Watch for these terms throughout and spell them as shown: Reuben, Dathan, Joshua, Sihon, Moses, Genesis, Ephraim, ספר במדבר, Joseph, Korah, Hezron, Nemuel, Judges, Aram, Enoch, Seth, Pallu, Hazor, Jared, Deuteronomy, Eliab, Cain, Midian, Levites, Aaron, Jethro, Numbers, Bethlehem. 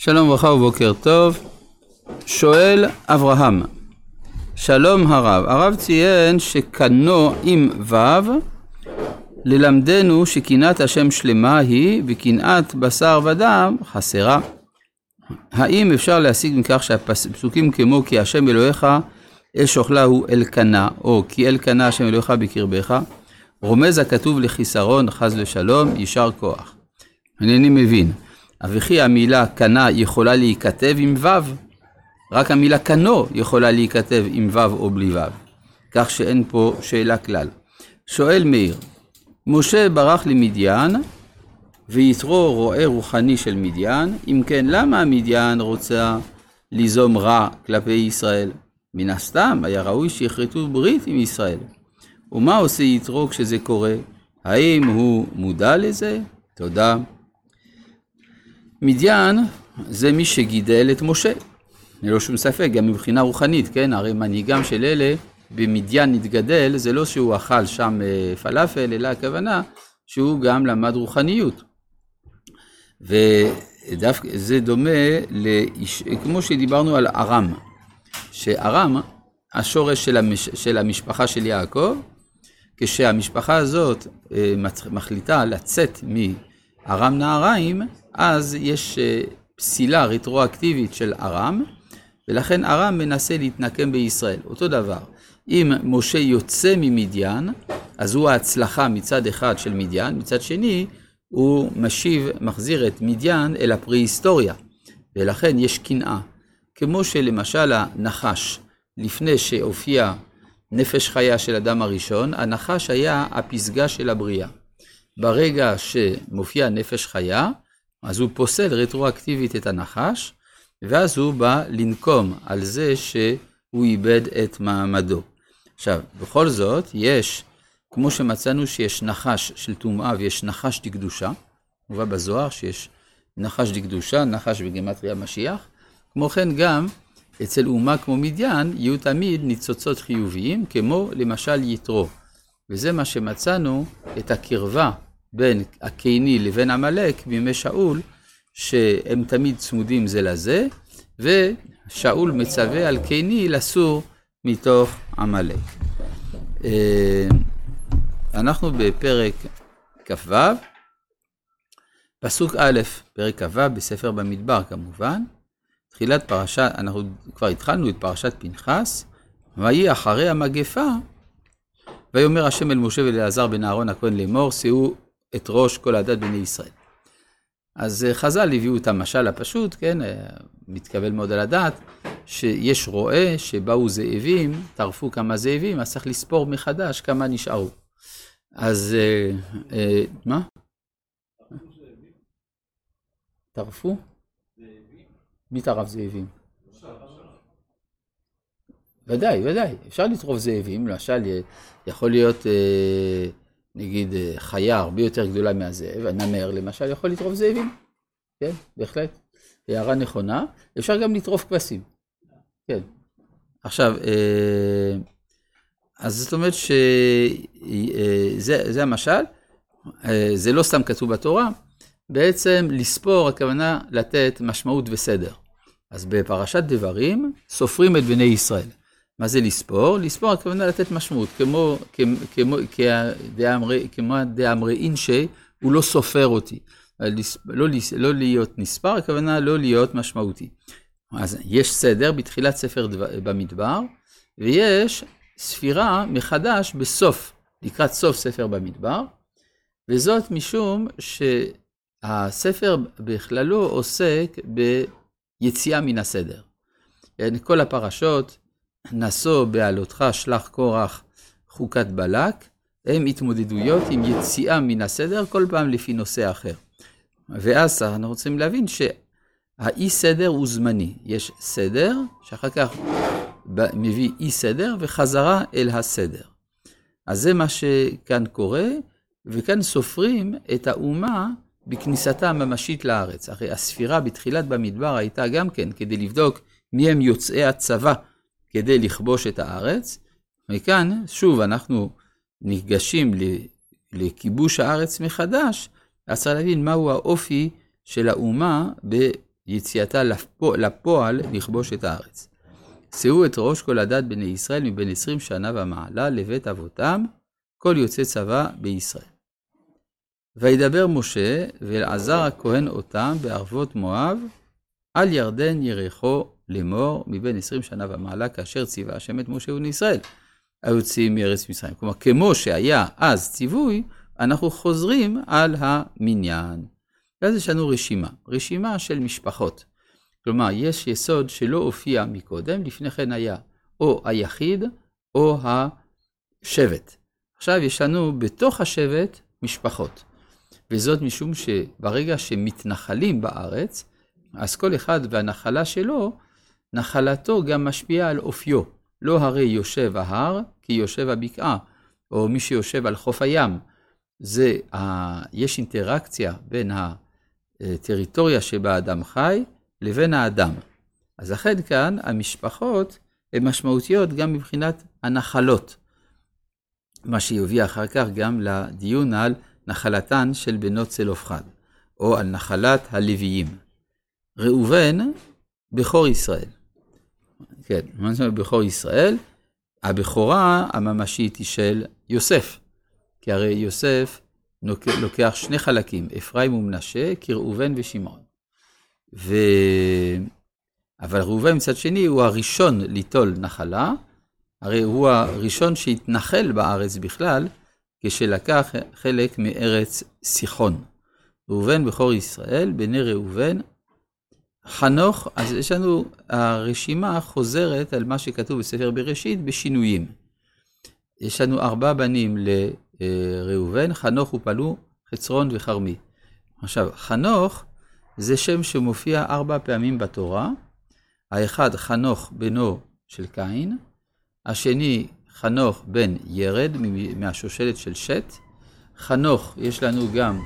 שלום וברכה ובוקר טוב. שואל אברהם, שלום הרב, הרב ציין שקנו עם וו ללמדנו שקנאת השם שלמה היא וקנאת בשר ודם חסרה. האם אפשר להשיג מכך שהפסוקים כמו כי השם אלוהיך אש אוכלה הוא אלקנה, או כי אלקנה השם אלוהיך בקרבך, רומז הכתוב לחיסרון חס ושלום? ישר כוח. אינני מבין, אביכי המילה קנה יכולה להיכתב עם וו, רק המילה קנו יכולה להיכתב עם וו או בלי וו, כך שאין פה שאלה כלל. שואל מאיר, משה ברח למדיין ויתרו רועה רוחני של מדיין, אם כן למה המדיין רוצה ליזום רע כלפי ישראל? מן הסתם היה ראוי שיחרטו ברית עם ישראל. ומה עושה יתרו כשזה קורה? האם הוא מודע לזה? תודה. מדיין זה מי שגידל את משה, ללא שום ספק, גם מבחינה רוחנית, כן? הרי מנהיגם של אלה במדיין נתגדל, זה לא שהוא אכל שם פלאפל, אלא הכוונה שהוא גם למד רוחניות. ודווקא זה דומה, כמו שדיברנו על ארם, שארם, השורש של המשפחה של יעקב, כשהמשפחה הזאת מחליטה לצאת מארם נהריים, אז יש פסילה רטרואקטיבית של ארם, ולכן ארם מנסה להתנקם בישראל. אותו דבר, אם משה יוצא ממדיין, אז הוא ההצלחה מצד אחד של מדיין, מצד שני הוא מחזיר את מדיין אל הפרה-היסטוריה, ולכן יש קנאה. כמו שלמשל הנחש, לפני שהופיע נפש חיה של אדם הראשון, הנחש היה הפסגה של הבריאה. ברגע שמופיע נפש חיה, אז הוא פוסל רטרואקטיבית את הנחש, ואז הוא בא לנקום על זה שהוא איבד את מעמדו. עכשיו, בכל זאת, יש, כמו שמצאנו שיש נחש של טומאה ויש נחש דקדושה, הובא בזוהר שיש נחש דקדושה, נחש בגמטריה משיח, כמו כן גם אצל אומה כמו מדיין יהיו תמיד ניצוצות חיוביים, כמו למשל יתרו. וזה מה שמצאנו, את הקרבה בין הקייני לבין המלאק בימי שאול, שהם תמיד צמודים זה לזה, ושאול מצווה על קייני לסור מתוך המלאק. אנחנו בפרק כ"ו, פסוק א', פרק כ"ו בספר במדבר כמובן, תחילת פרשה, אנחנו כבר התחלנו את פרשת פנחס, ויהי אחרי המגפה, ויאמר השם אל משה ולעזר בן אהרון הכהן לאמור, שאו את ראש כל עדת בני ישראל. אז חז"ל הביאו את המשל הפשוט, כן, מתקבל מאוד על הדעת, שיש רועה שבאו זאבים, טרפו כמה זאבים, אז צריך לספור מחדש כמה נשארו. אז מה? טרפו? מי טרף זאבים? ודאי, אפשר לטרוף זאבים, למשל יכול להיות נגיד חיה הרבה יותר גדולה מהזאב, הנמר למשל יכול לטרוף זאבים, כן, בהחלט, הערה נכונה, אפשר גם לטרוף כבשים, כן. עכשיו, אז זאת אומרת שזה המשל, זה לא סתם כתוב בתורה, בעצם לספור הכוונה לתת משמעות וסדר. אז בפרשת דברים סופרים את בני ישראל. מה זה לספור? לספור הכוונה לתת משמעות, כמו דאמרין שהוא לא סופר אותי. לא להיות נספר, הכוונה לא להיות משמעותי. אז יש סדר בתחילת ספר במדבר, ויש ספירה מחדש בסוף, לקראת סוף ספר במדבר, וזאת משום שהספר בכללו עוסק ביציאה מן הסדר. כל הפרשות, נסו בעלותך שלח קורח חוקת בלק, הם התמודדויות עם יציאה מן הסדר, כל פעם לפי נושא אחר. ואז אנחנו רוצים להבין שהאי סדר הוא זמני. יש סדר, שאחר כך מביא אי סדר וחזרה אל הסדר. אז זה מה שכאן קורה, וכאן סופרים את האומה בכניסתה הממשית לארץ. הרי הספירה בתחילת במדבר הייתה גם כן, כדי לבדוק מי הם יוצאי הצבא, כדי לכבוש את הארץ, וכאן שוב אנחנו ניגשים לכיבוש הארץ מחדש, אז צריך להבין מהו האופי של האומה ביציאתה לפועל לכבוש את הארץ. שאו את ראש כל הדת בני ישראל מבין 20 שנה ומעלה לבית אבותם, כל יוצא צבא בישראל. וידבר משה ואלעזר הכהן אותם בערבות מואב, על ירדן ירחו למור מבין 20 שנה ומעלה, כאשר ציווה השם את משה ולישראל, היוצאים מארץ מצרים. כלומר, כמו שהיה אז ציווי, אנחנו חוזרים על המניין. ואז יש לנו רשימה, רשימה של משפחות. כלומר, יש יסוד שלא הופיע מקודם, לפני כן היה או היחיד או השבט. עכשיו יש לנו בתוך השבט משפחות. וזאת משום שברגע שמתנחלים בארץ, אז כל אחד והנחלה שלו, נחלתו גם משפיעה על אופיו. לא הרי יושב ההר, כי יושב הבקעה, או מי שיושב על חוף הים. יש אינטראקציה בין הטריטוריה שבה האדם חי לבין האדם. אז לכן כאן המשפחות הן משמעותיות גם מבחינת הנחלות. מה שיוביל אחר כך גם לדיון על נחלתן של בנות צלופחד, או על נחלת הלוויים. ראובן, בכור ישראל. כן, מה זאת אומרת בכור ישראל? הבכורה הממשית היא של יוסף. כי הרי יוסף לוקח שני חלקים, אפרים ומנשה, כראובן ושמעון. אבל ראובן מצד שני הוא הראשון ליטול נחלה, הרי הוא הראשון שהתנחל בארץ בכלל, כשלקח חלק מארץ סיחון. ראובן בכור ישראל, בני ראובן, חנוך, אז יש לנו, הרשימה חוזרת על מה שכתוב בספר בראשית בשינויים. יש לנו 4 בנים לראובן, חנוך ופלו, חצרון וחרמי. עכשיו, חנוך זה שם שמופיע 4 פעמים בתורה. האחד חנוך בנו של קין, השני חנוך בן ירד מהשושלת של שת, חנוך יש לנו גם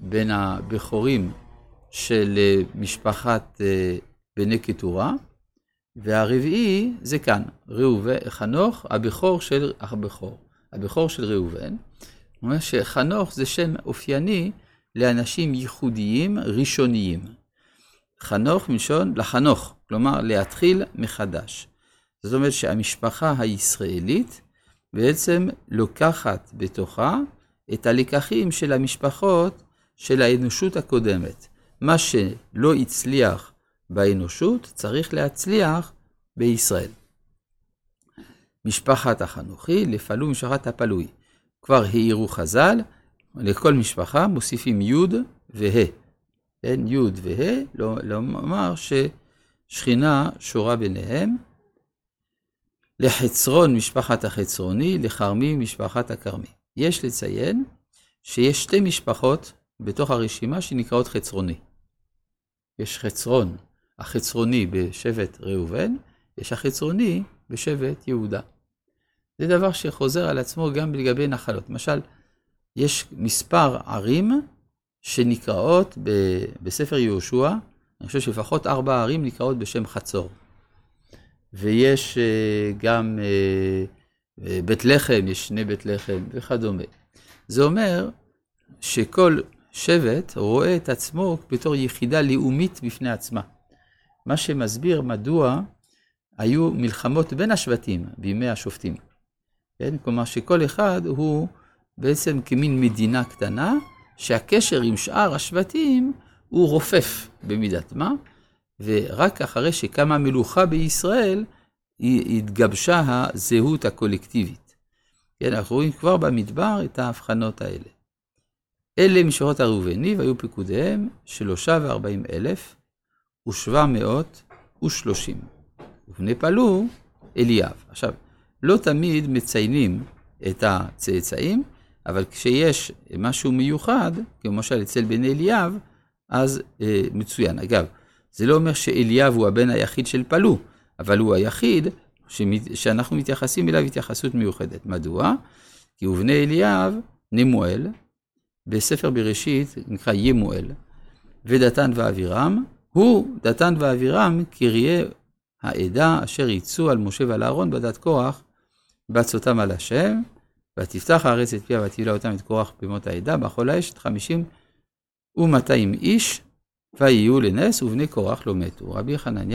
בין הבכורים של משפחת בני כתורה, והרביעי זה כאן, חנוך, הבכור של ראובן. זאת אומרת שחנוך זה שם אופייני לאנשים ייחודיים, ראשוניים. חנוך מלשון לחנוך, כלומר להתחיל מחדש. זאת אומרת שהמשפחה הישראלית בעצם לוקחת בתוכה את הלקחים של המשפחות של האנושות הקודמת. מה שלא הצליח באנושות צריך להצליח בישראל. משפחת החנוכי לפלו משפחת הפלוי. כבר העירו חז"ל, לכל משפחה מוסיפים י' וה'. כן, י' וה', לומר ששכינה שורה ביניהם. לחצרון משפחת החצרוני, לחרמי משפחת הכרמי. יש לציין שיש 2 משפחות בתוך הרשימה שנקראות חצרוני. יש חצרון, החצרוני בשבט ראובן, יש החצרוני בשבט יהודה. זה דבר שחוזר על עצמו גם לגבי נחלות. למשל, יש מספר ערים שנקראות בספר יהושע, אני חושב שלפחות 4 ערים נקראות בשם חצור. ויש גם בית לחם, יש 2 בית לחם וכדומה. זה אומר שכל שבט רואה את עצמו בתור יחידה לאומית בפני עצמה. מה שמסביר מדוע היו מלחמות בין השבטים בימי השופטים. כן? כלומר שכל אחד הוא בעצם כמין מדינה קטנה, שהקשר עם שאר השבטים הוא רופף במידת מה, ורק אחרי שקמה מלוכה בישראל, התגבשה הזהות הקולקטיבית. כן, אנחנו רואים כבר במדבר את ההבחנות האלה. אלה משפחות הראובני והיו פיקודיהם 340,730. ובני פלו אליאב. עכשיו, לא תמיד מציינים את הצאצאים, אבל כשיש משהו מיוחד, כמו שאצל בני אליאב, אז מצוין. אגב, זה לא אומר שאליאב הוא הבן היחיד של פלו, אבל הוא היחיד שאנחנו מתייחסים אליו התייחסות מיוחדת. מדוע? כי ובני אליאב נמואל, בספר בראשית נקרא ימואל, ודתן ואבירם, דתן ואבירם קריאי העדה אשר יצאו על משה ועל אהרון בדת קורח, בצותם על השם, ותפתח הארץ את פיה ותבלע אותם את קורח במות העדה, בכל האש 50 ו-200 איש, ויהיו לנס ובני קורח לא מתו. רבי חנניה